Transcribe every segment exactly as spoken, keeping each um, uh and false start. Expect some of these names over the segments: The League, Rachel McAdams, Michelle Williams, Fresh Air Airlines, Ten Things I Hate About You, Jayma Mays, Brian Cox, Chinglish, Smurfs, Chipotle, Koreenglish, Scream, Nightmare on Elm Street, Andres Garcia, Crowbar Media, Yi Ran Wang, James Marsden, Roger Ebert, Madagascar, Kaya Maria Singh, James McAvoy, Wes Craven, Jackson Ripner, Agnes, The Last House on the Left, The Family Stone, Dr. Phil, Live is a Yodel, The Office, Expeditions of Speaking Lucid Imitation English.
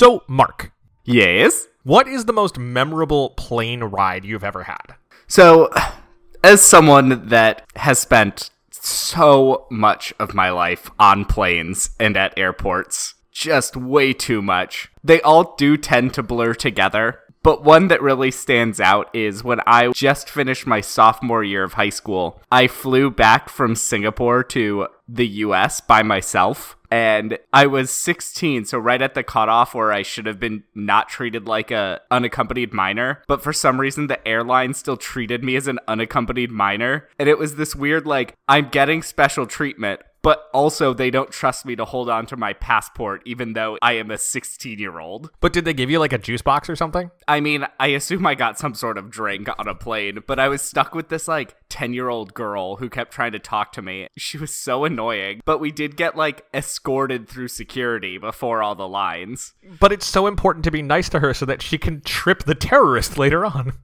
So, Mark. Yes? What is the most memorable plane ride you've ever had? So, as someone that has spent so much of my life on planes and at airports, just way too much, they all do tend to blur together. But one that really stands out is when I just finished my sophomore year of high school, I flew back from Singapore to the U S by myself. And I was sixteen, so right at the cutoff where I should have been not treated like a unaccompanied minor. But for some reason, the airline still treated me as an unaccompanied minor. And it was this weird, like, I'm getting special treatment, but also they don't trust me to hold on to my passport, even though I am a sixteen-year-old. But did they give you, like, a juice box or something? I mean, I assume I got some sort of drink on a plane, but I was stuck with this, like, ten-year-old girl who kept trying to talk to me. She was so annoying, but we did get, like, escorted through security before all the lines. But it's so important to be nice to her so that she can trip the terrorists later on.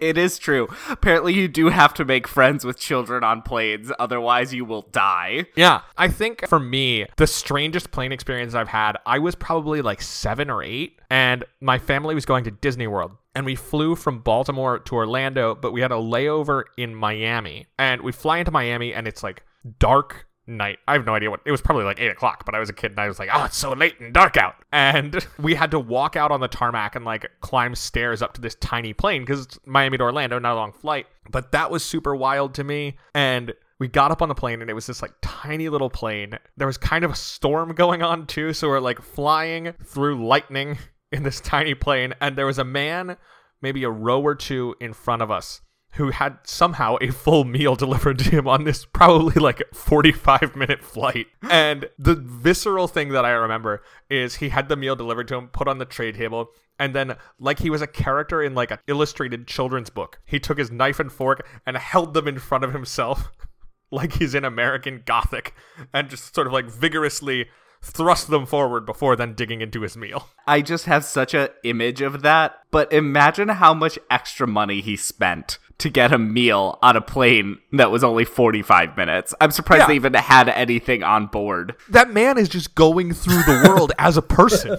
It is true. Apparently, you do have to make friends with children on planes, otherwise you will die. Yeah, I think for me, the strangest plane experience I've had, I was probably like seven or eight, and my family was going to Disney World. And we flew from Baltimore to Orlando, but we had a layover in Miami. And we fly into Miami, and it's like dark night. I have no idea what, it was probably like eight o'clock, but I was a kid and I was like, oh, it's so late and dark out. And we had to walk out on the tarmac and like climb stairs up to this tiny plane because it's Miami to Orlando, not a long flight. But that was super wild to me. And we got up on the plane and it was this like tiny little plane. There was kind of a storm going on too. So we're like flying through lightning in this tiny plane. And there was a man, maybe a row or two in front of us, who had somehow a full meal delivered to him on this probably like forty-five minute flight. And the visceral thing that I remember is he had the meal delivered to him, put on the tray table, and then like he was a character in like an illustrated children's book, he took his knife and fork and held them in front of himself like he's in American Gothic and just sort of like vigorously thrust them forward before then digging into his meal. I just have such an image of that, but imagine how much extra money he spent to get a meal on a plane that was only forty-five minutes. I'm surprised yeah. they even had anything on board. That man is just going through the world as a person.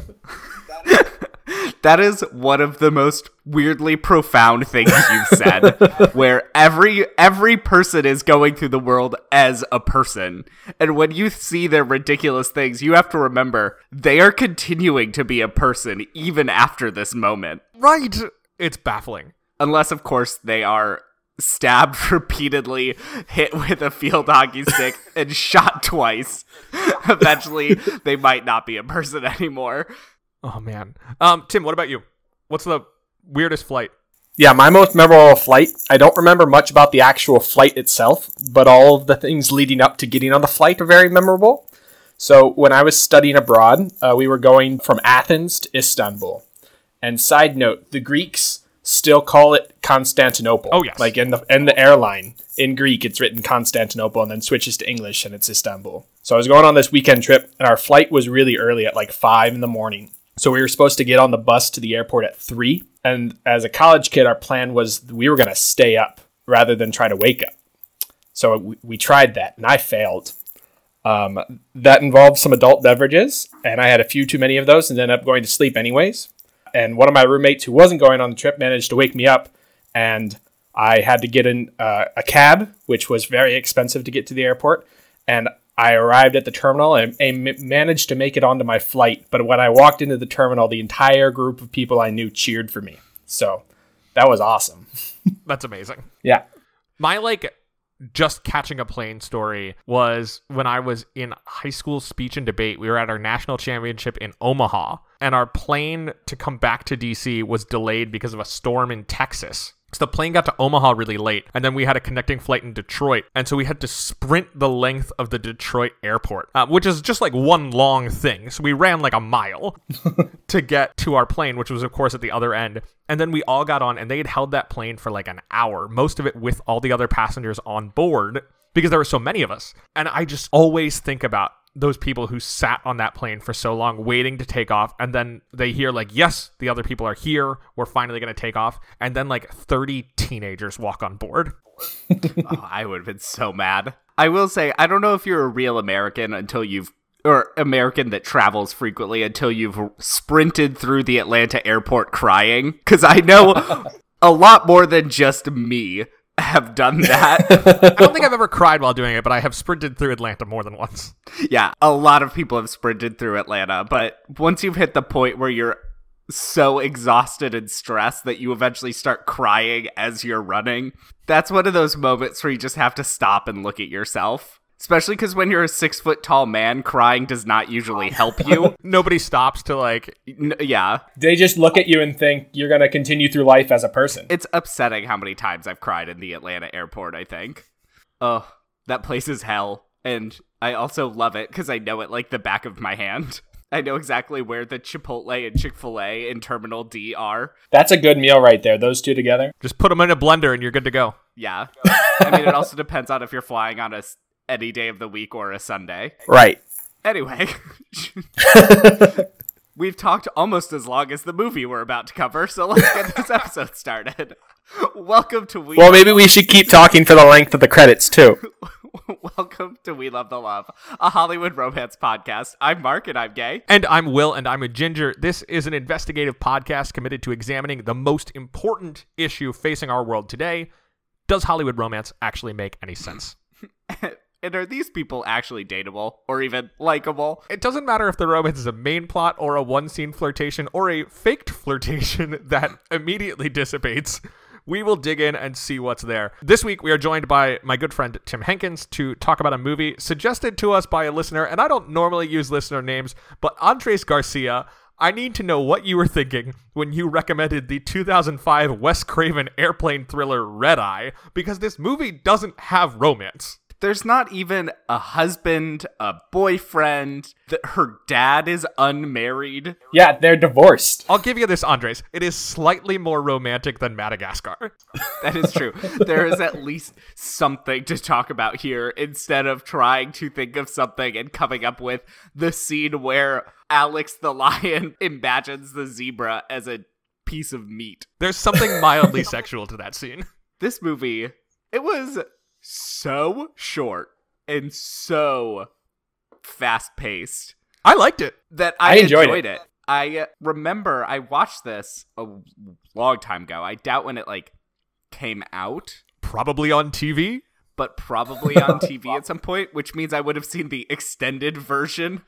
That is one of the most weirdly profound things you've said, where every every person is going through the world as a person. And when you see their ridiculous things, you have to remember they are continuing to be a person even after this moment. Right. It's baffling. Unless, of course, they are stabbed repeatedly, hit with a field hockey stick, and shot twice. Eventually, they might not be a person anymore. Oh, man. Um, Tim, what about you? What's the weirdest flight? Yeah, my most memorable flight, I don't remember much about the actual flight itself, but all of the things leading up to getting on the flight are very memorable. So when I was studying abroad, uh, we were going from Athens to Istanbul. And side note, the Greeks still call it Constantinople. Oh, yes. Like in the in the airline in Greek, it's written Constantinople and then switches to English and it's Istanbul. So I was going on this weekend trip and our flight was really early at like five in the morning. So we were supposed to get on the bus to the airport at three. And as a college kid, our plan was we were going to stay up rather than try to wake up. So we, we tried that and I failed. Um, that involved some adult beverages and I had a few too many of those and ended up going to sleep anyways. And one of my roommates who wasn't going on the trip managed to wake me up, and I had to get in uh, a cab, which was very expensive to get to the airport. And I arrived at the terminal and, and managed to make it onto my flight. But when I walked into the terminal, the entire group of people I knew cheered for me. So that was awesome. That's amazing. Yeah. My, like, just catching a plane story was when I was in high school speech and debate. We were at our national championship in Omaha, and our plane to come back to D C was delayed because of a storm in Texas. So the plane got to Omaha really late, and then we had a connecting flight in Detroit, and so we had to sprint the length of the Detroit airport, uh, which is just like one long thing. So we ran like a mile to get to our plane, which was of course at the other end. And then we all got on, and they had held that plane for like an hour, most of it with all the other passengers on board, because there were so many of us. And I just always think about those people who sat on that plane for so long waiting to take off, and then they hear like, yes, the other people are here, we're finally going to take off, and then like thirty teenagers walk on board. Oh, I would have been so mad. I will say, I don't know if you're a real American until you've or American that travels frequently until you've sprinted through the Atlanta airport crying, because I know a lot more than just me have done that. I don't think I've ever cried while doing it, but I have sprinted through Atlanta more than once. Yeah, a lot of people have sprinted through Atlanta, but once you've hit the point where you're so exhausted and stressed that you eventually start crying as you're running, that's one of those moments where you just have to stop and look at yourself. Especially because when you're a six-foot-tall man, crying does not usually help you. Nobody stops to, like... N- yeah. They just look at you and think you're going to continue through life as a person. It's upsetting how many times I've cried in the Atlanta airport, I think. Oh, that place is hell. And I also love it because I know it like the back of my hand. I know exactly where the Chipotle and Chick-fil-A in Terminal D are. That's a good meal right there, those two together. Just put them in a blender and you're good to go. Yeah. I mean, it also depends on if you're flying on a... any day of the week or a Sunday. Right. Anyway, we've talked almost as long as the movie we're about to cover, so let's get this episode started. Welcome to We... Well, maybe we should keep talking for the length of the credits, too. Welcome to We Love the Love, a Hollywood romance podcast. I'm Mark, and I'm gay. And I'm Will, and I'm a ginger. This is an investigative podcast committed to examining the most important issue facing our world today. Does Hollywood romance actually make any sense? And are these people actually dateable or even likable? It doesn't matter if the romance is a main plot or a one-scene flirtation or a faked flirtation that immediately dissipates. We will dig in and see what's there. This week, we are joined by my good friend Tim Henkins to talk about a movie suggested to us by a listener. And I don't normally use listener names, but Andres Garcia, I need to know what you were thinking when you recommended the two thousand five Wes Craven airplane thriller Red Eye, because this movie doesn't have romance. There's not even a husband, a boyfriend. The, her dad is unmarried. Yeah, they're divorced. I'll give you this, Andres. It is slightly more romantic than Madagascar. That is true. There is at least something to talk about here instead of trying to think of something and coming up with the scene where Alex the lion imagines the zebra as a piece of meat. There's something mildly sexual to that scene. This movie, it was... so short and so fast-paced. I liked it. That I, I enjoyed, enjoyed it. it. I remember I watched this a long time ago. I doubt when it like came out. Probably on T V. But probably on T V at some point, which means I would have seen the extended version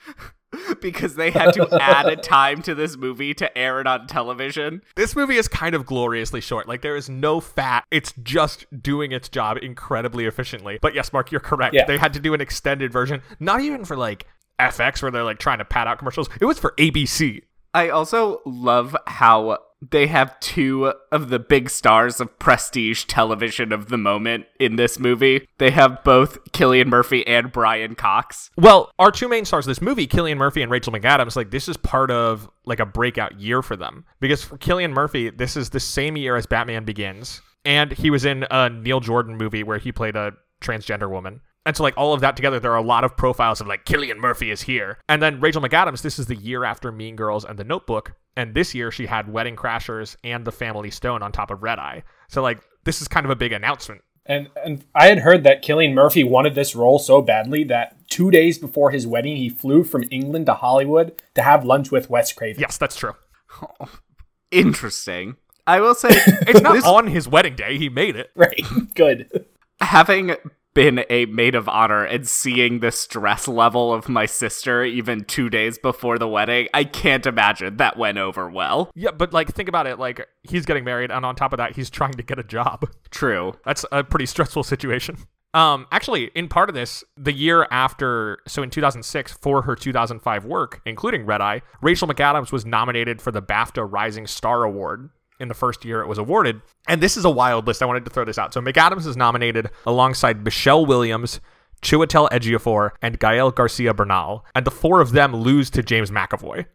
because they had to add a time to this movie to air it on television. This movie is kind of gloriously short. Like, there is no fat. It's just doing its job incredibly efficiently. But yes, Mark, you're correct. Yeah. They had to do an extended version, not even for like F X where they're like trying to pad out commercials. It was for A B C. I also love how they have two of the big stars of prestige television of the moment in this movie. They have both Cillian Murphy and Brian Cox. Well, our two main stars of this movie, Cillian Murphy and Rachel McAdams, like this is part of like a breakout year for them. Because for Cillian Murphy, this is the same year as Batman Begins. And he was in a Neil Jordan movie where he played a transgender woman. And so, like, all of that together, there are a lot of profiles of, like, Cillian Murphy is here. And then Rachel McAdams, this is the year after Mean Girls and The Notebook. And this year, she had Wedding Crashers and The Family Stone on top of Red Eye. So, like, this is kind of a big announcement. And and I had heard that Cillian Murphy wanted this role so badly that two days before his wedding, he flew from England to Hollywood to have lunch with Wes Craven. Yes, that's true. Oh, interesting. I will say... it's not this... on his wedding day. He made it. Right. Good. Having... been a maid of honor and seeing the stress level of my sister even two days before the wedding, I can't imagine that went over well. Yeah, but like think about it, like he's getting married and on top of that he's trying to get a job. True. That's a pretty stressful situation. Um, actually, in part of this, the year after, so in two thousand six, for her two thousand five work, including Red Eye, Rachel McAdams was nominated for the BAFTA Rising Star Award in the first year it was awarded. And this is a wild list. I wanted to throw this out. So McAdams is nominated alongside Michelle Williams, Chiwetel Ejiofor, and Gael Garcia Bernal. And the four of them lose to James McAvoy.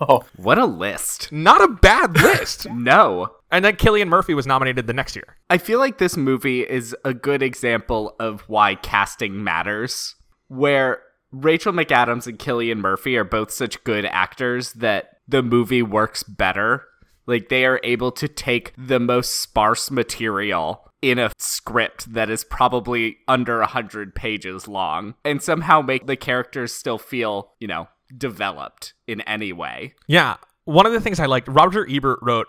Oh, what a list. Not a bad list. No. And then Cillian Murphy was nominated the next year. I feel like this movie is a good example of why casting matters, where Rachel McAdams and Cillian Murphy are both such good actors that the movie works better. Like, they are able to take the most sparse material in a script that is probably under one hundred pages long and somehow make the characters still feel, you know, developed in any way. Yeah. One of the things I liked, Roger Ebert wrote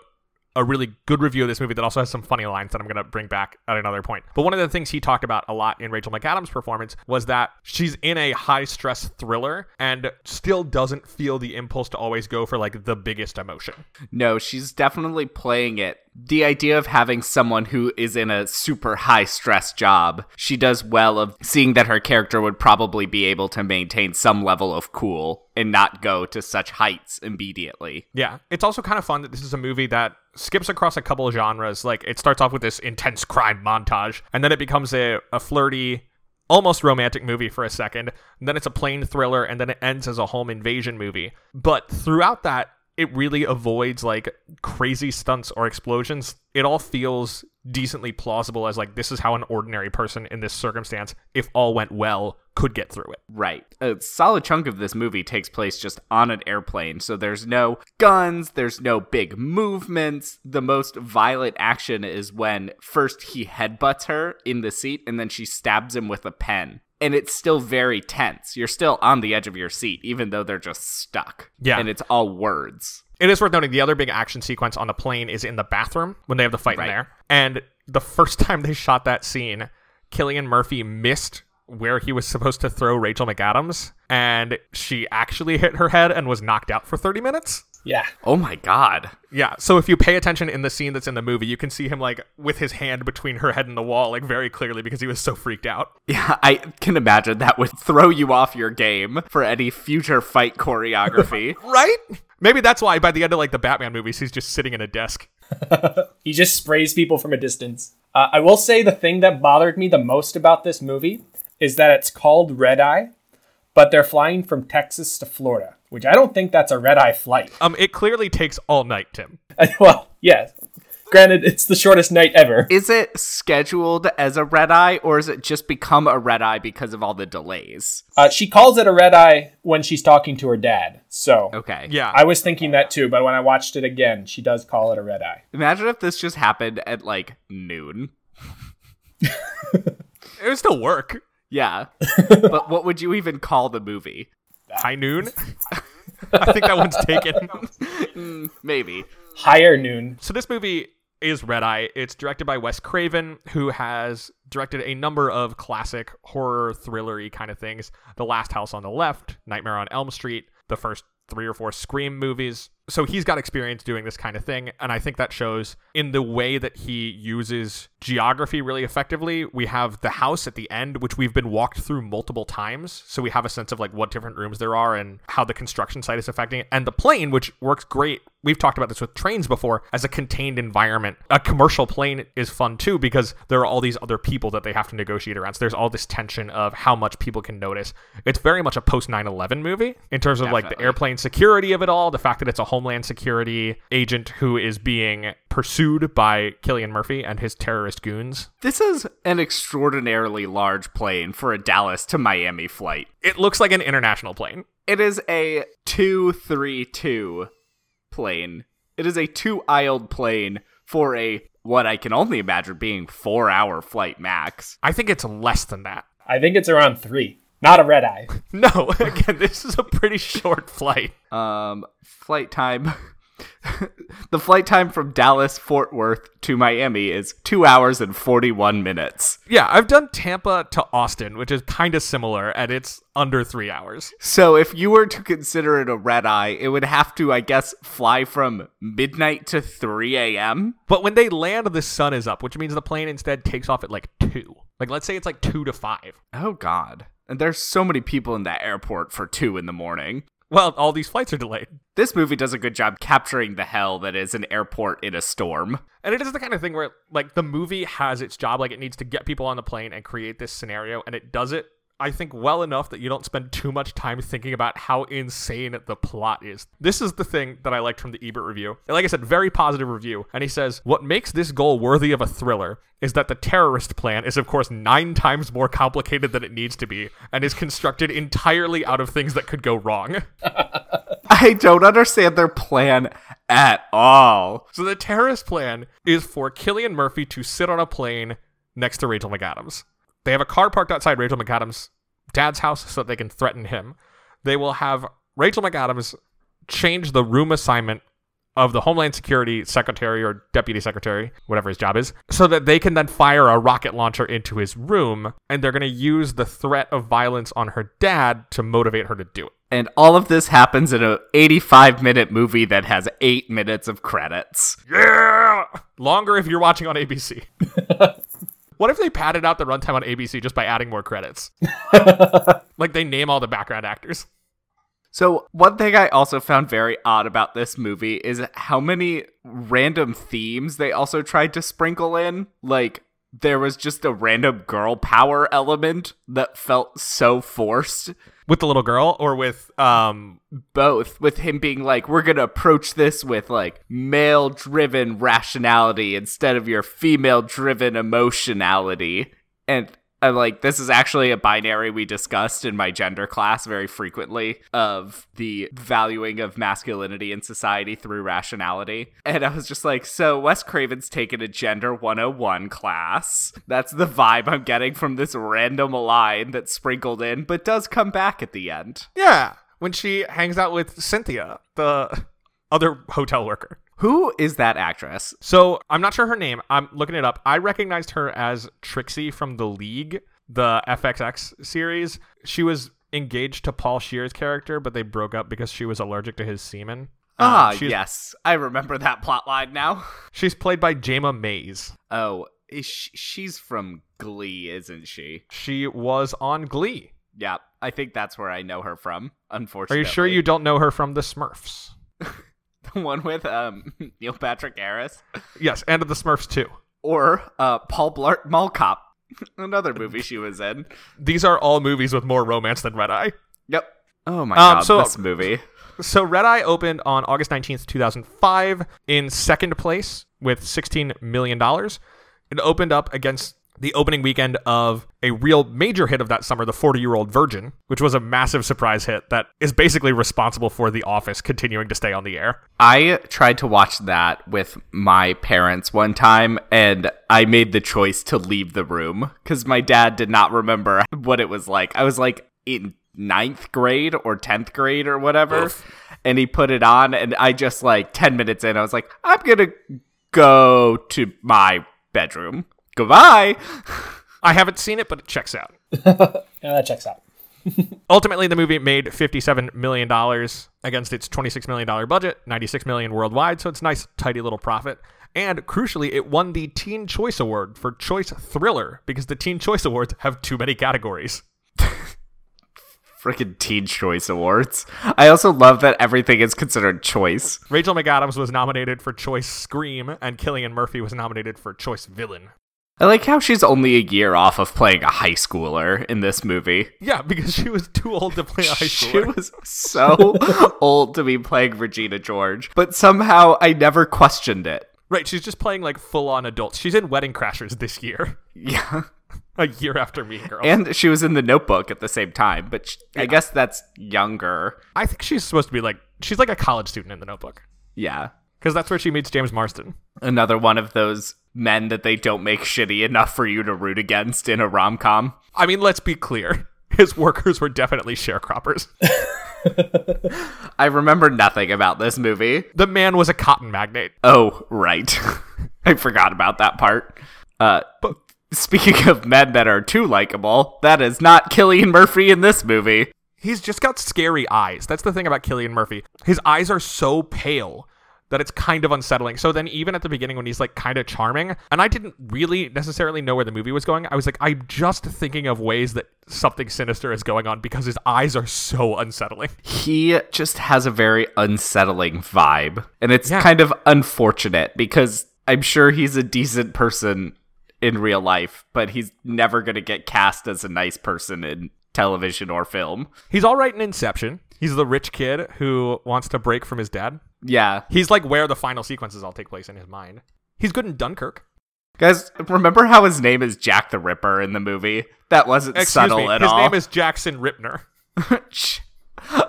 a really good review of this movie that also has some funny lines that I'm going to bring back at another point. But one of the things he talked about a lot in Rachel McAdams' performance was that she's in a high-stress thriller and still doesn't feel the impulse to always go for, like, the biggest emotion. No, she's definitely playing it. The idea of having someone who is in a super high-stress job, she does well of seeing that her character would probably be able to maintain some level of cool and not go to such heights immediately. Yeah. It's also kind of fun that this is a movie that skips across a couple of genres. Like, it starts off with this intense crime montage, and then it becomes a, a flirty, almost romantic movie for a second. And then it's a plain thriller, and then it ends as a home invasion movie. But throughout that, it really avoids, like, crazy stunts or explosions. It all feels decently plausible as, like, this is how an ordinary person in this circumstance, if all went well, could get through it. Right. A solid chunk of this movie takes place just on an airplane, so there's no guns, there's no big movements. The most violent action is when first he headbutts her in the seat, and then she stabs him with a pen. And it's still very tense. You're still on the edge of your seat, even though they're just stuck. Yeah. And it's all words. It is worth noting the other big action sequence on the plane is in the bathroom when they have the fight right in there. And the first time they shot that scene, Cillian Murphy missed where he was supposed to throw Rachel McAdams. And she actually hit her head and was knocked out for thirty minutes. Yeah. Oh my God. Yeah. So if you pay attention in the scene that's in the movie, you can see him, like, with his hand between her head and the wall, like, very clearly because he was so freaked out. Yeah, I can imagine that would throw you off your game for any future fight choreography. Right? Maybe that's why by the end of, like, the Batman movies, he's just sitting in a desk. He just sprays people from a distance. Uh, I will say the thing that bothered me the most about this movie is that it's called Red Eye, but they're flying from Texas to Florida, which I don't think that's a red-eye flight. Um, it clearly takes all night, Tim. Well, yeah. Granted, it's the shortest night ever. Is it scheduled as a red-eye, or is it just become a red-eye because of all the delays? Uh, she calls it a red-eye when she's talking to her dad, so okay. Yeah. I was thinking that too, but when I watched it again, she does call it a red-eye. Imagine if this just happened at, like, noon. It would still work. Yeah, but what would you even call the movie? High Noon? I think that one's taken. mm, maybe. Higher Noon. So this movie is Red Eye. It's directed by Wes Craven, who has directed a number of classic horror, thriller-y kind of things. The Last House on the Left, Nightmare on Elm Street, the first three or four Scream movies. So he's got experience doing this kind of thing, and I think that shows in the way that he uses geography really effectively. We have the house at the end, which we've been walked through multiple times, so we have a sense of, like, what different rooms there are and how the construction site is affecting it. And the plane, which works great, we've talked about this with trains before, as a contained environment. A commercial plane is fun too, because there are all these other people that they have to negotiate around, so there's all this tension of how much people can notice. It's very much a post nine eleven movie in terms of, Definitely. like, the airplane security of it all, the fact that it's a Homeland Security agent who is being pursued by Cillian Murphy and his terrorist goons. This is an extraordinarily large plane for a Dallas to Miami flight. It looks like an international plane. It is a two thirty-two plane. It is a two-aisled plane for a, what I can only imagine being four-hour flight max. I think it's less than that. I think it's around three. Not a red eye. No, again, this is a pretty short flight. Um, flight time. The flight time from Dallas, Fort Worth to Miami is two hours and forty-one minutes. Yeah, I've done Tampa to Austin, which is kind of similar, and it's under three hours. So if you were to consider it a red eye, it would have to, I guess, fly from midnight to three a.m. But when they land, the sun is up, which means the plane instead takes off at like two. Like, let's say it's like two to five. Oh, God. And there's so many people in that airport for two in the morning. Well, all these flights are delayed. This movie does a good job capturing the hell that is an airport in a storm. And it is the kind of thing where, like, the movie has its job. Like, it needs to get people on the plane and create this scenario. And it does it, I think, well enough that you don't spend too much time thinking about how insane the plot is. This is the thing that I liked from the Ebert review. And like I said, very positive review. And he says, what makes this goal worthy of a thriller is that the terrorist plan is, of course, nine times more complicated than it needs to be and is constructed entirely out of things that could go wrong. I don't understand their plan at all. So the terrorist plan is for Cillian Murphy to sit on a plane next to Rachel McAdams. They have a car parked outside Rachel McAdams' dad's house so that they can threaten him. They will have Rachel McAdams change the room assignment of the Homeland Security Secretary or Deputy Secretary, whatever his job is, so that they can then fire a rocket launcher into his room, and they're going to use the threat of violence on her dad to motivate her to do it. And all of this happens in an eighty-five minute movie that has eight minutes of credits. Yeah! Longer if you're watching on A B C. What if they padded out the runtime on A B C just by adding more credits? Like, they name all the background actors. So one thing I also found very odd about this movie is how many random themes they also tried to sprinkle in. Like, there was just a random girl power element that felt so forced. With the little girl or with... um both. With him being like, we're going to approach this with, like, male-driven rationality instead of your female-driven emotionality. And... I'm like, this is actually a binary we discussed in my gender class very frequently of the valuing of masculinity in society through rationality. And I was just like, so Wes Craven's taken a gender one oh one class. That's the vibe I'm getting from this random line that's sprinkled in, but does come back at the end. Yeah, when she hangs out with Cynthia, the other hotel worker. Who is that actress? So I'm not sure her name. I'm looking it up. I recognized her as Trixie from The League, the F X X series. She was engaged to Paul Scheer's character, but they broke up because she was allergic to his semen. Ah, um, yes. I remember that plot line now. She's played by Jayma Mays. Oh, is she, she's from Glee, isn't she? She was on Glee. Yeah, I think that's where I know her from, unfortunately. Are you sure you don't know her from The Smurfs? The one with um, Neil Patrick Harris. Yes, and of the Smurfs too. Or uh, Paul Blart Mall Cop, another movie she was in. These are all movies with more romance than Red Eye. Yep. Oh my um, god, so, this movie. So Red Eye opened on August nineteenth, two thousand five in second place with sixteen million dollars. It opened up against the opening weekend of a real major hit of that summer, The forty-Year-Old Virgin, which was a massive surprise hit that is basically responsible for The Office continuing to stay on the air. I tried to watch that with my parents one time, and I made the choice to leave the room because my dad did not remember what it was like. I was like in ninth grade or tenth grade or whatever, Oof. and he put it on, and I just like ten minutes in, I was like, I'm going to go to my bedroom. Goodbye. I haven't seen it, but it checks out. Yeah, that checks out. Ultimately, the movie made fifty-seven million dollars against its twenty-six million dollars budget, ninety-six million dollars worldwide, so it's a nice, tidy little profit. And crucially, it won the Teen Choice Award for Choice Thriller because the Teen Choice Awards have too many categories. Freaking Teen Choice Awards. I also love that everything is considered choice. Rachel McAdams was nominated for Choice Scream, and Cillian Murphy was nominated for Choice Villain. I like how she's only a year off of playing a high schooler in this movie. Yeah, because she was too old to play a high schooler. She was so old to be playing Regina George, but somehow I never questioned it. Right, she's just playing like full-on adults. She's in Wedding Crashers this year. Yeah. A year after Mean Girls. And she was in The Notebook at the same time, but she, yeah. I guess that's younger. I think she's supposed to be like, she's like a college student in The Notebook. Yeah. Because that's where she meets James Marsden. Another one of those men that they don't make shitty enough for you to root against in a rom-com. I mean, let's be clear. His workers were definitely sharecroppers. I remember nothing about this movie. The man was a cotton magnate. Oh, right. I forgot about that part. Uh, but speaking of men that are too likable, that is not Cillian Murphy in this movie. He's just got scary eyes. That's the thing about Cillian Murphy. His eyes are so pale that it's kind of unsettling. So then even at the beginning when he's like kind of charming, and I didn't really necessarily know where the movie was going, I was like, I'm just thinking of ways that something sinister is going on because his eyes are so unsettling. He just has a very unsettling vibe. And it's yeah. kind of unfortunate because I'm sure he's a decent person in real life, but he's never going to get cast as a nice person in television or film. He's all right in Inception. He's the rich kid who wants to break from his dad. Yeah. He's like where the final sequences all take place in his mind. He's good in Dunkirk. Guys, remember how his name is Jack the Ripper in the movie? That wasn't Excuse subtle me, at his all. His name is Jackson Ripner.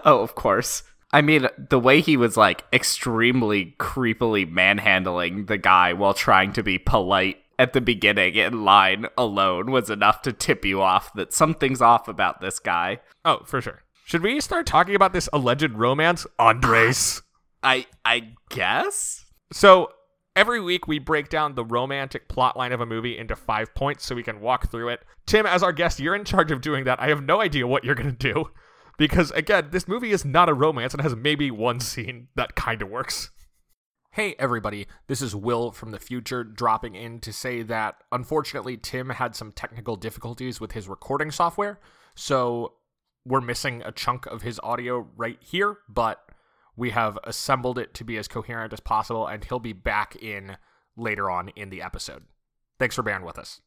Oh, of course. I mean, the way he was, like, extremely creepily manhandling the guy while trying to be polite at the beginning in line alone was enough to tip you off that something's off about this guy. Oh, for sure. Should we start talking about this alleged romance, Andres? I I guess? So, every week we break down the romantic plotline of a movie into five points so we can walk through it. Tim, as our guest, you're in charge of doing that. I have no idea what you're going to do. Because, again, this movie is not a romance and has maybe one scene that kind of works. Hey, everybody. This is Will from the future dropping in to say that, unfortunately, Tim had some technical difficulties with his recording software. So we're missing a chunk of his audio right here, but we have assembled it to be as coherent as possible, and he'll be back in later on in the episode. Thanks for bearing with us.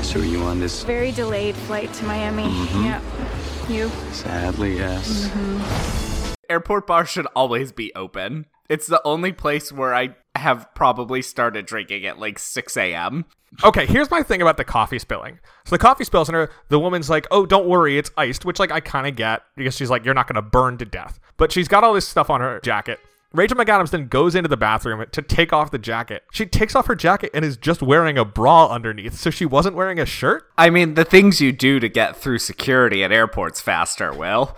So are you on this very delayed flight to Miami? Mm-hmm. Yep. You. Sadly, yes. Mm-hmm. Airport bars should always be open. It's the only place where I have probably started drinking at like six a.m. Okay, here's my thing about the coffee spilling. So the coffee spills and her, the woman's like, oh, don't worry, it's iced, which like I kind of get because she's like, you're not going to burn to death. But she's got all this stuff on her jacket. Rachel McAdams then goes into the bathroom to take off the jacket. She takes off her jacket and is just wearing a bra underneath, so she wasn't wearing a shirt? I mean, the things you do to get through security at airports faster, Will.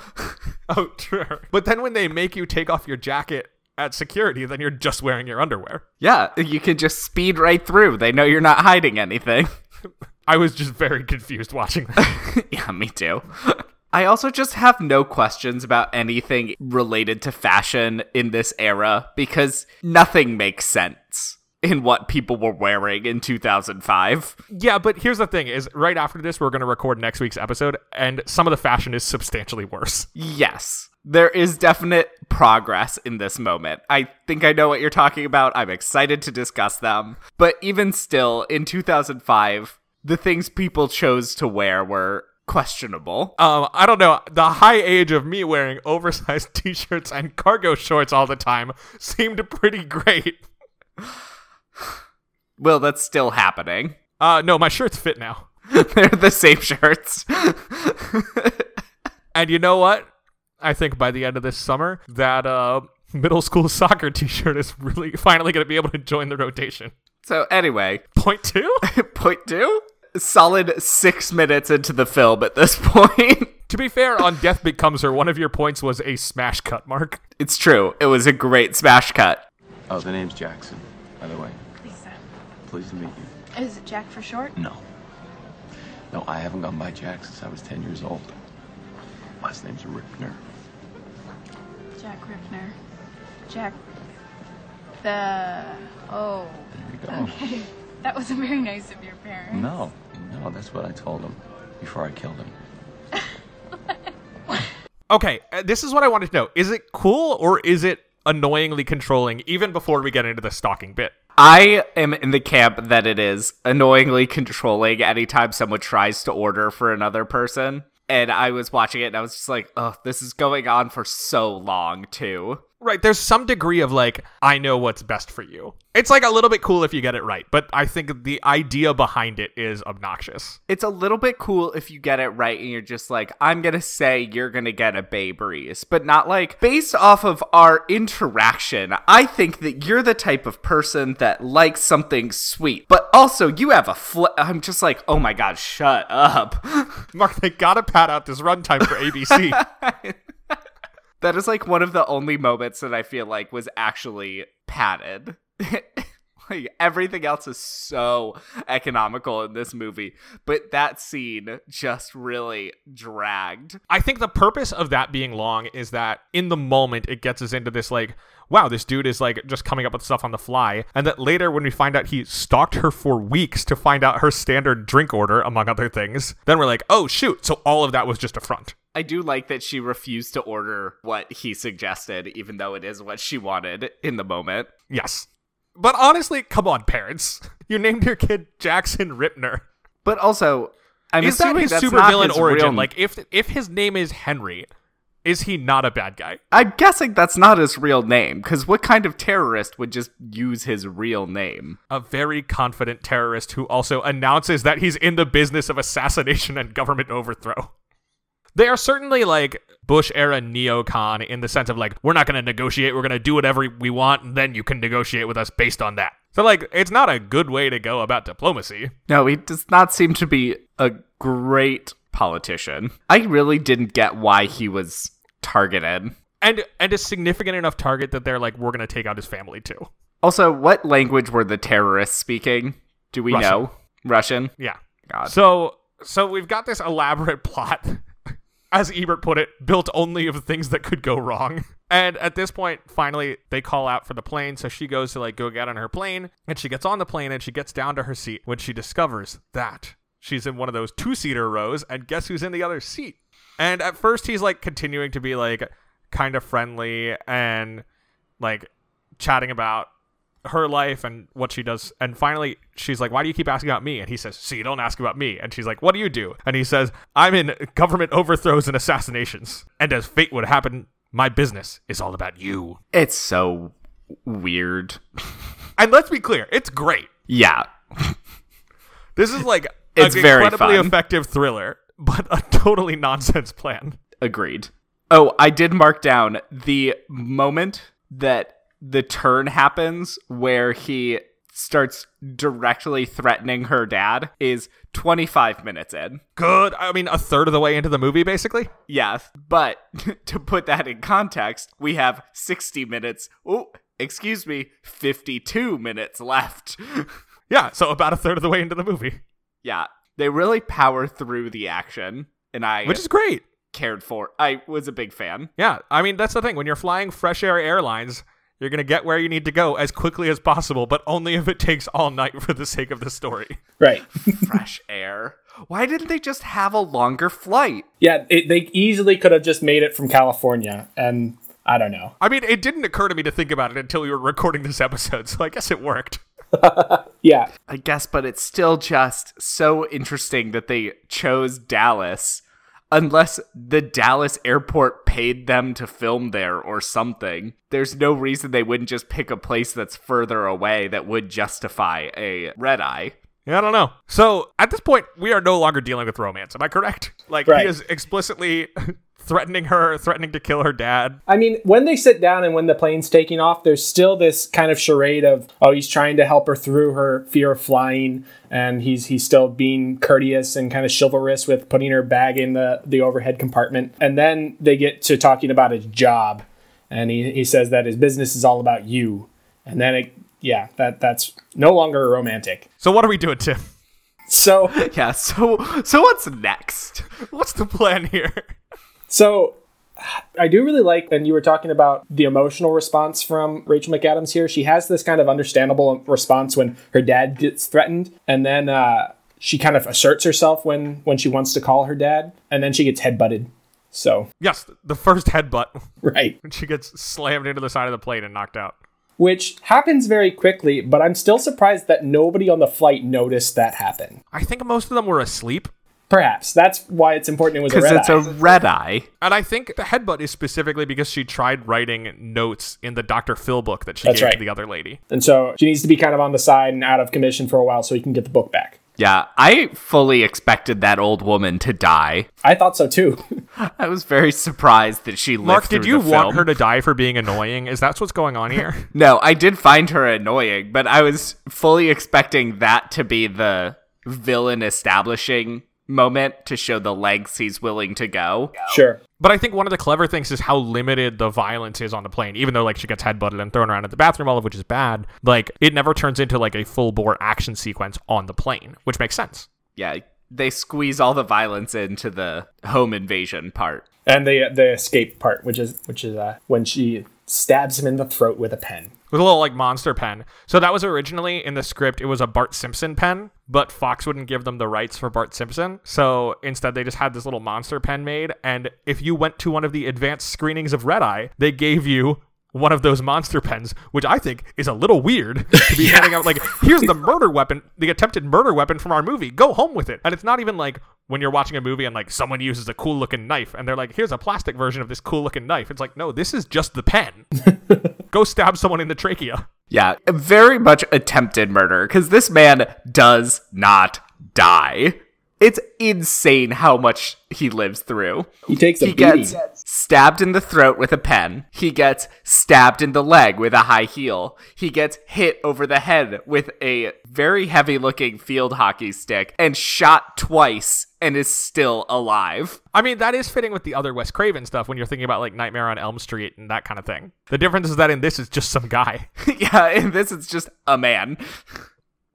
Oh, true. But then when they make you take off your jacket at security, then you're just wearing your underwear. Yeah, you can just speed right through. They know you're not hiding anything. I was just very confused watching that. Yeah, me too. I also just have no questions about anything related to fashion in this era because nothing makes sense in what people were wearing in two thousand five. Yeah, but here's the thing is right after this, we're going to record next week's episode and some of the fashion is substantially worse. Yes, there is definite progress in this moment. I think I know what you're talking about. I'm excited to discuss them. But even still, in two thousand five, the things people chose to wear were questionable. Um, I don't know. The high age of me wearing oversized t-shirts and cargo shorts all the time seemed pretty great. Well, that's still happening. Uh, no, my shirts fit now. They're the same shirts. And you know what? I think by the end of this summer, that uh, middle school soccer t-shirt is really finally going to be able to join the rotation. So anyway. Point two? Point two? Solid six minutes into the film at this point. To be fair, on Death Becomes Her, one of your points was a smash cut, Mark. It's true. It was a great smash cut. Oh, the name's Jackson, by the way. Lisa. Pleased to meet you. Is it Jack for short? No. No, I haven't gone by Jack since I was ten years old. Last name's Ripner. Jack Ripner. Jack the... Oh. There we go. Okay. That wasn't very nice of your parents. No. No, that's what I told him before I killed him. Okay, this is what I wanted to know. Is it cool or is it annoyingly controlling even before we get into the stalking bit? I am in the camp that it is annoyingly controlling anytime someone tries to order for another person. And I was watching it and I was just like, oh, this is going on for so long, too. Right, there's some degree of, like, I know what's best for you. It's, like, a little bit cool if you get it right, but I think the idea behind it is obnoxious. It's a little bit cool if you get it right and you're just like, I'm gonna say you're gonna get a Bay Breeze, but not, like, based off of our interaction, I think that you're the type of person that likes something sweet, but also you have a fl- I'm just like, oh my god, shut up. Mark, they gotta pad out this runtime for A B C. That is, like, one of the only moments that I feel like was actually padded. Like, everything else is so economical in this movie, but that scene just really dragged. I think the purpose of that being long is that in the moment it gets us into this, like, wow, this dude is, like, just coming up with stuff on the fly, and that later when we find out he stalked her for weeks to find out her standard drink order, among other things, then we're like, oh, shoot, so all of that was just a front. I do like that she refused to order what he suggested, even though it is what she wanted in the moment. Yes. But honestly, come on, parents. You named your kid Jackson Ripner. But also, I'm is assuming that his that's supervillain his origin. Real... Like, if if his name is Henry, is he not a bad guy? I'm guessing that's not his real name, because what kind of terrorist would just use his real name? A very confident terrorist who also announces that he's in the business of assassination and government overthrow. They are certainly like Bush-era neocon in the sense of like, we're not going to negotiate, we're going to do whatever we want, and then you can negotiate with us based on that. So like, it's not a good way to go about diplomacy. No, he does not seem to be a great politician. I really didn't get why he was targeted. And and a significant enough target that they're like, we're going to take out his family too. Also, what language were the terrorists speaking? Do we Russian. know? Russian? Yeah. God. So, so we've got this elaborate plot, as Ebert put it, built only of things that could go wrong. And at this point, finally, they call out for the plane. So she goes to like go get on her plane, and she gets on the plane and she gets down to her seat when she discovers that she's in one of those two-seater rows, and guess who's in the other seat? And at first he's like continuing to be like kind of friendly and like chatting about her life and what she does, and finally she's like, why do you keep asking about me? And he says, so you don't ask about me. And she's like, what do you do? And he says, I'm in government overthrows and assassinations, and as fate would happen, my business is all about you. It's so weird. And let's be clear, it's great. Yeah. This is like it's an very incredibly fun. Effective thriller, but a totally nonsense plan. Agreed. Oh, I did mark down the moment that the turn happens where he starts directly threatening her dad is twenty-five minutes in. Good. I mean, a third of the way into the movie, basically. Yes. But to put that in context, we have sixty minutes. Oh, excuse me. fifty-two minutes left. Yeah. So about a third of the way into the movie. Yeah. They really power through the action. And I, which is great. Cared for. I was a big fan. Yeah. I mean, that's the thing. When you're flying Fresh Air Airlines, you're going to get where you need to go as quickly as possible, but only if it takes all night for the sake of the story. Right. Fresh Air. Why didn't they just have a longer flight? Yeah, it, they easily could have just made it from California, and I don't know. I mean, it didn't occur to me to think about it until we were recording this episode, so I guess it worked. Yeah. I guess, but it's still just so interesting that they chose Dallas, unless the Dallas airport paid them to film there or something. There's no reason they wouldn't just pick a place that's further away that would justify a red eye. Yeah, I don't know. So at this point, we are no longer dealing with romance. Am I correct? Like, right. He is explicitly threatening her, threatening to kill her dad. I mean, when they sit down and when the plane's taking off, there's still this kind of charade of, oh, he's trying to help her through her fear of flying. And he's he's still being courteous and kind of chivalrous with putting her bag in the, the overhead compartment. And then they get to talking about his job. And he, he says that his business is all about you. And then, it, yeah, that that's no longer romantic. So what are we doing, Tim? So yeah, so so what's next? What's the plan here? So I do really like, and you were talking about the emotional response from Rachel McAdams here. She has this kind of understandable response when her dad gets threatened. And then uh, she kind of asserts herself when, when she wants to call her dad. And then she gets headbutted. So yes, the first headbutt. Right. She gets slammed into the side of the plane and knocked out. Which happens very quickly, but I'm still surprised that nobody on the flight noticed that happen. I think most of them were asleep. Perhaps. That's why it's important it was a red eye. Because it's a red eye. And I think the headbutt is specifically because she tried writing notes in the Doctor Phil book that she That's gave right. to the other lady. And so she needs to be kind of on the side and out of commission for a while so he can get the book back. Yeah, I fully expected that old woman to die. I thought so, too. I was very surprised that she lived Mark, through the film. Mark, did you want her to die for being annoying? Is that what's going on here? No, I did find her annoying, but I was fully expecting that to be the villain establishing moment to show the lengths he's willing to go. Sure. But I think one of the clever things is how limited the violence is on the plane, even though like she gets headbutted and thrown around in the bathroom, all of which is bad. Like it never turns into like a full bore action sequence on the plane, which makes sense. Yeah, they squeeze all the violence into the home invasion part. And the the escape part, which is which is uh, when she stabs him in the throat with a pen. With a little like monster pen. So that was originally in the script, it was a Bart Simpson pen, but Fox wouldn't give them the rights for Bart Simpson. So instead they just had this little monster pen made. And if you went to one of the advanced screenings of Red Eye, they gave you one of those monster pens, which I think is a little weird to be yeah. handing out. Like, here's the murder weapon, the attempted murder weapon from our movie. Go home with it. And it's not even like when you're watching a movie and like someone uses a cool looking knife and they're like, here's a plastic version of this cool looking knife. It's like, no, this is just the pen. Go stab someone in the trachea. Yeah, very much attempted murder because this man does not die. It's insane how much he lives through. He takes a beating. He gets stabbed in the throat with a pen. He gets stabbed in the leg with a high heel. He gets hit over the head with a very heavy-looking field hockey stick and shot twice and is still alive. I mean, that is fitting with the other Wes Craven stuff when you're thinking about, like, Nightmare on Elm Street and that kind of thing. The difference is that in this, it's just some guy. Yeah, in this, it's just a man.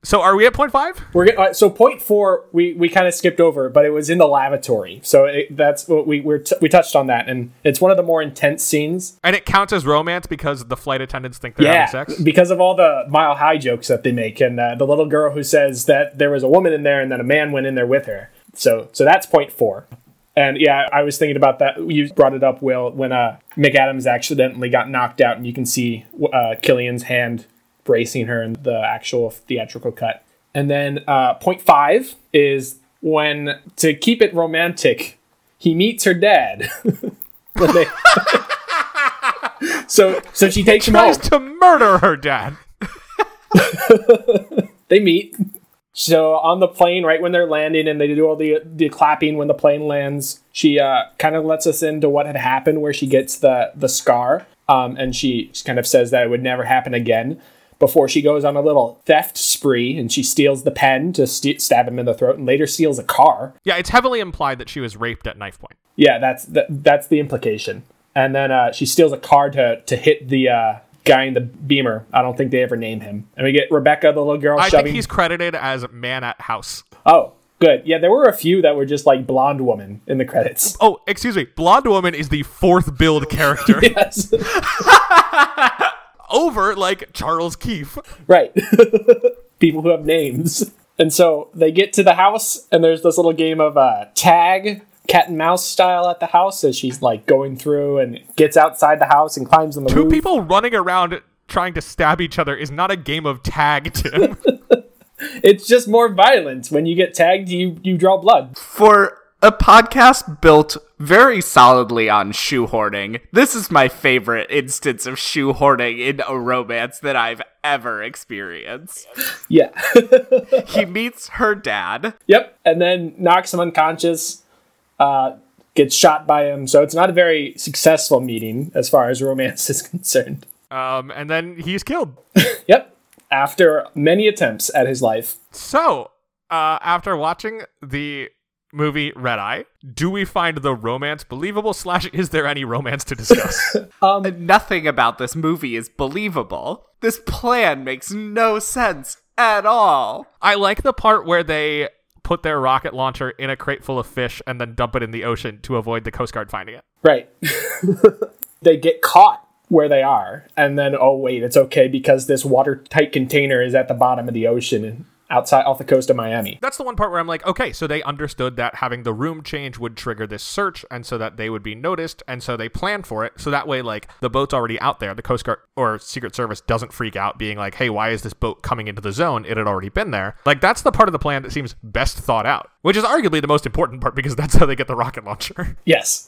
So are we at point five? We're uh, so point four. We, we kind of skipped over, but it was in the lavatory. So it, that's what we we're t- we touched on that, and it's one of the more intense scenes. And it counts as romance because the flight attendants think they're yeah, having sex because of all the Mile High jokes that they make, and uh, the little girl who says that there was a woman in there and that a man went in there with her. So so that's point four. And yeah, I was thinking about that. You brought it up, Will, when uh, McAdams accidentally got knocked out, and you can see uh, Cillian's hand bracing her in the actual theatrical cut. And then uh, point five is when, to keep it romantic, he meets her dad. they... so so she takes he him tries home. to murder her dad. They meet. So on the plane, right when they're landing, and they do all the the clapping when the plane lands, she uh, kind of lets us into what had happened, where she gets the, the scar. Um, and she kind of says that it would never happen again, before she goes on a little theft spree, and she steals the pen to st- stab him in the throat, and later steals a car. Yeah, it's heavily implied that she was raped at knife point. Yeah, that's th- that's the implication. And then uh, she steals a car to to hit the uh, guy in the Beamer. I don't think they ever name him. And we get Rebecca, the little girl, I shoving... think he's credited as Man at House. Oh, good. Yeah, there were a few that were just like blonde woman in the credits. Oh, excuse me. Blonde woman is the fourth build character. Yes. Over like Charles Keefe. Right. People who have names. And so they get to the house, and there's this little game of uh, tag, cat and mouse style at the house, as she's like going through and gets outside the house and climbs on the Two roof. Two people running around trying to stab each other is not a game of tag, Tim. It's just more violent. When you get tagged, you, you draw blood. For a podcast built very solidly on shoehorning, this is my favorite instance of shoehorning in a romance that I've ever experienced. Yeah. He meets her dad. Yep. And then knocks him unconscious, uh, gets shot by him. So it's not a very successful meeting as far as romance is concerned. Um, and then he's killed. Yep. After many attempts at his life. So, uh, after watching the movie Red Eye, do we find the romance believable, slash is there any romance to discuss? um, Nothing about this movie is believable. This plan makes no sense at all. I like the part where they put their rocket launcher in a crate full of fish and then dump it in the ocean to avoid the Coast Guard finding it. Right. They get caught where they are, and then, oh wait, it's okay because this watertight container is at the bottom of the ocean and outside off the coast of Miami. That's the one part where I'm like, okay, so they understood that having the room change would trigger this search, and so that they would be noticed, and so they planned for it. So that way, like, the boat's already out there. The Coast Guard or Secret Service doesn't freak out being like, hey, why is this boat coming into the zone? It had already been there. Like, that's the part of the plan that seems best thought out, which is arguably the most important part because that's how they get the rocket launcher. Yes.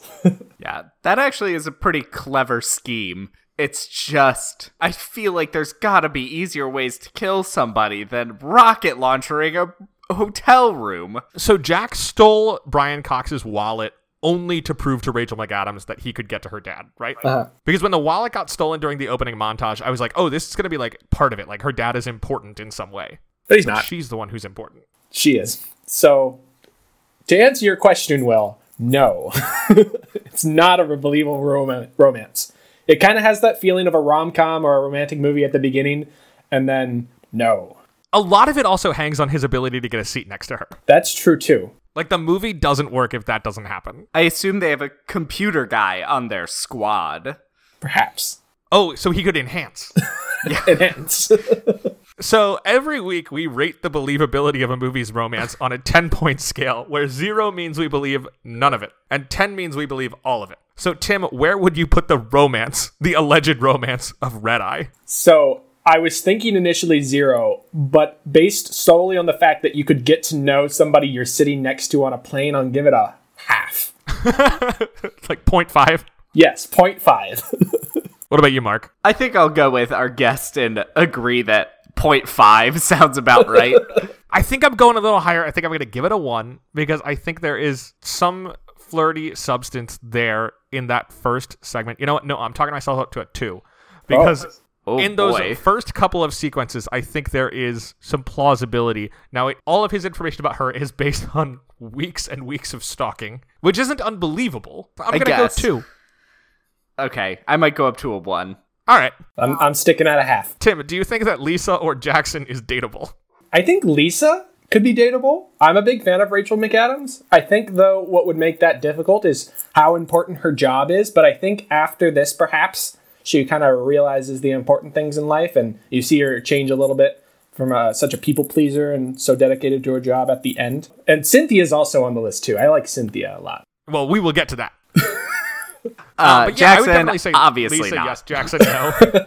Yeah, that actually is a pretty clever scheme. It's just, I feel like there's gotta be easier ways to kill somebody than rocket launchering a hotel room. So Jack stole Brian Cox's wallet only to prove to Rachel McAdams that he could get to her dad, right? Uh-huh. Because when the wallet got stolen during the opening montage, I was like, oh, this is gonna be like part of it. Like her dad is important in some way. But he's but not. She's the one who's important. She is. So to answer your question, Will, no. It's not a believable rom- romance. It kind of has that feeling of a rom-com or a romantic movie at the beginning, and then no. A lot of it also hangs on his ability to get a seat next to her. That's true, too. Like, the movie doesn't work if that doesn't happen. I assume they have a computer guy on their squad. Perhaps. Oh, so he could enhance. Yeah. Enhance. So every week we rate the believability of a movie's romance on a ten-point scale, where zero means we believe none of it, and ten means we believe all of it. So, Tim, where would you put the romance, the alleged romance of Red Eye? So I was thinking initially zero, but based solely on the fact that you could get to know somebody you're sitting next to on a plane, I'll give it a half. Like point five? Yes, point five. What about you, Mark? I think I'll go with our guest and agree that point five sounds about right. I think I'm going a little higher. I think I'm going to give it a one because I think there is some flirty substance there in that first segment. You know what? No, I'm talking myself up to a two because... Oh. Oh, in those boy. first couple of sequences, I think there is some plausibility. Now, it, all of his information about her is based on weeks and weeks of stalking, which isn't unbelievable. I'm going to go two. Okay, I might go up to a one. All right. I'm, I'm sticking at a half. Tim, do you think that Lisa or Jackson is dateable? I think Lisa could be dateable. I'm a big fan of Rachel McAdams. I think, though, what would make that difficult is how important her job is. But I think after this, perhaps... she kind of realizes the important things in life, and you see her change a little bit from uh, such a people pleaser and so dedicated to her job at the end. And Cynthia's also on the list, too. I like Cynthia a lot. Well, we will get to that. uh, but yeah, Jackson, I would definitely say obviously Lisa, not. Yes, Jackson, no.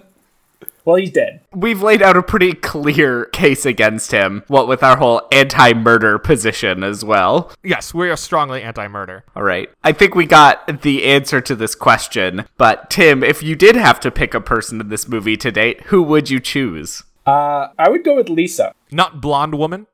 Well, he's dead. We've laid out a pretty clear case against him, what with our whole anti-murder position as well. Yes, we are strongly anti-murder. All right. I think we got the answer to this question. But, Tim, if you did have to pick a person in this movie to date, who would you choose? Uh, I would go with Lisa. Not blonde woman?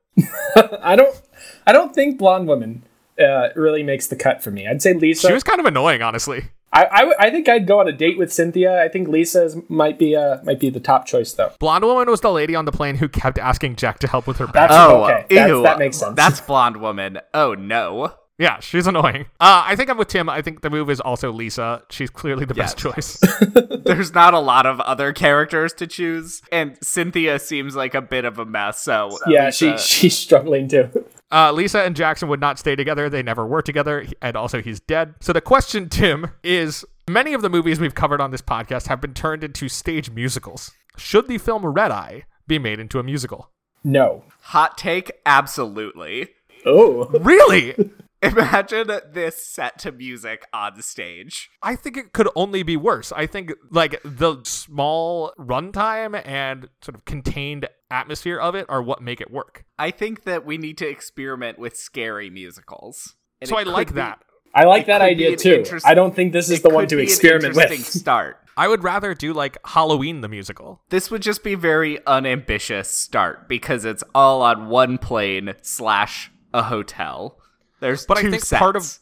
I don't I don't think blonde woman uh, really makes the cut for me. I'd say Lisa. She was kind of annoying, honestly. I, I, I think I'd go on a date with Cynthia. I think Lisa's might be uh, might be the top choice, though. Blonde woman was the lady on the plane who kept asking Jack to help with her back. That's, oh, okay. That's, that makes sense. That's blonde woman. Oh, no. Yeah, she's annoying. Uh, I think I'm with Tim. I think the move is also Lisa. She's clearly the yes. best choice. There's not a lot of other characters to choose. And Cynthia seems like a bit of a mess. So, so yeah, Lisa... she she's struggling, too. Uh, Lisa and Jackson would not stay together. They never were together. And also, he's dead. So the question, Tim, is many of the movies we've covered on this podcast have been turned into stage musicals. Should the film Red Eye be made into a musical? No. Hot take? Absolutely. Oh. Really? Imagine this set to music on stage. I think it could only be worse. I think, like, the small runtime and sort of contained atmosphere of it are what make it work. I think that we need to experiment with scary musicals. And so I like be, that. I like that idea, too. I don't think this is the one to experiment with. Start. I would rather do, like, Halloween the musical. This would just be very unambitious start because it's all on one plane slash a hotel. There's but two I think sets. part of,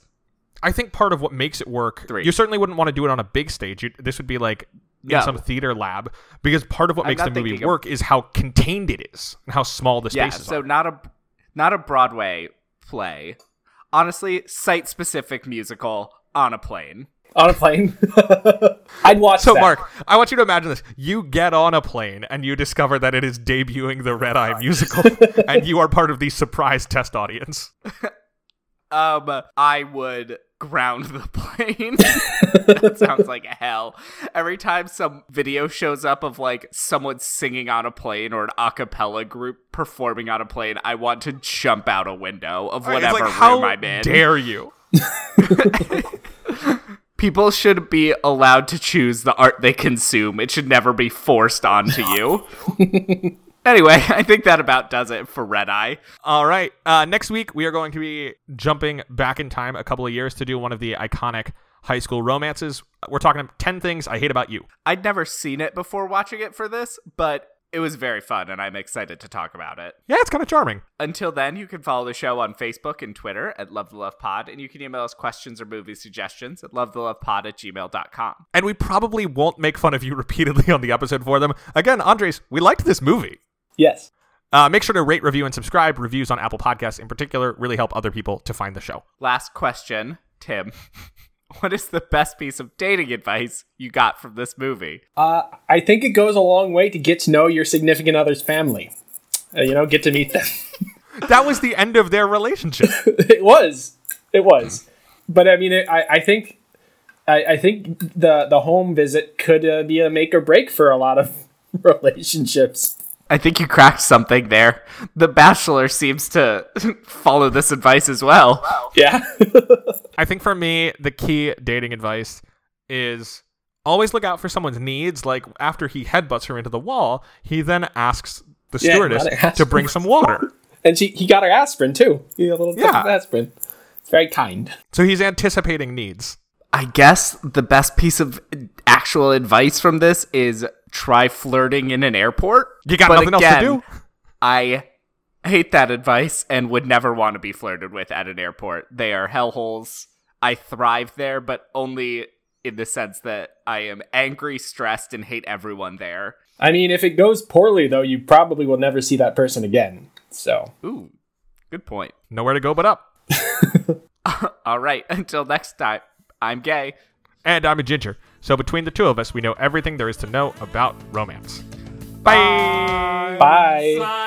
I think part of what makes it work. Three. You certainly wouldn't want to do it on a big stage. You, this would be like in no. some theater lab because part of what makes the movie work of... is how contained it is and how small the spaces yeah, so are. So not a, not a Broadway play. Honestly, site-specific musical on a plane. On a plane. I'd watch so, that. So, Mark, I want you to imagine this. You get on a plane, and you discover that it is debuting the Red Eye musical, and you are part of the surprise test audience. Um, I would ground the plane. That sounds like hell. Every time some video shows up of like someone singing on a plane or an a cappella group performing on a plane, I want to jump out a window of whatever like, room how I'm in. Dare you? People should be allowed to choose the art they consume. It should never be forced onto you. Anyway, I think that about does it for Red Eye. All right. Uh, next week, we are going to be jumping back in time a couple of years to do one of the iconic high school romances. We're talking about ten Things I Hate About You. I'd never seen it before watching it for this, but it was very fun, and I'm excited to talk about it. Yeah, it's kind of charming. Until then, you can follow the show on Facebook and Twitter at Love the Love Pod, and you can email us questions or movie suggestions at love the love pod at gmail dot com. And we probably won't make fun of you repeatedly on the episode for them. Again, Andres, we liked this movie. Yes. Uh, make sure to rate, review, and subscribe. Reviews on Apple Podcasts in particular really help other people to find the show. Last question, Tim. What is the best piece of dating advice you got from this movie? Uh, I think it goes a long way to get to know your significant other's family. Uh, you know, get to meet them. That was the end of their relationship. It was. It was. But I mean, it, I, I think I, I think the, the home visit could uh, be a make or break for a lot of relationships. I think you cracked something there. The Bachelor seems to follow this advice as well. Yeah. I think for me, the key dating advice is always look out for someone's needs. Like after he headbutts her into the wall, he then asks the yeah, stewardess to bring some water. And she, he got her aspirin too. He got a little yeah. bit of aspirin. It's very kind. So he's anticipating needs. I guess the best piece of actual advice from this is try flirting in an airport. You got but nothing again, else to do. I hate that advice and would never want to be flirted with at an airport. They are hellholes. I thrive there, but only in the sense that I am angry, stressed, and hate everyone there. I mean, if it goes poorly, though, you probably will never see that person again. So, ooh, good point. Nowhere to go but up. All right. Until next time, I'm Gay. And I'm a Ginger. So between the two of us, we know everything there is to know about romance. Bye. Bye. Bye.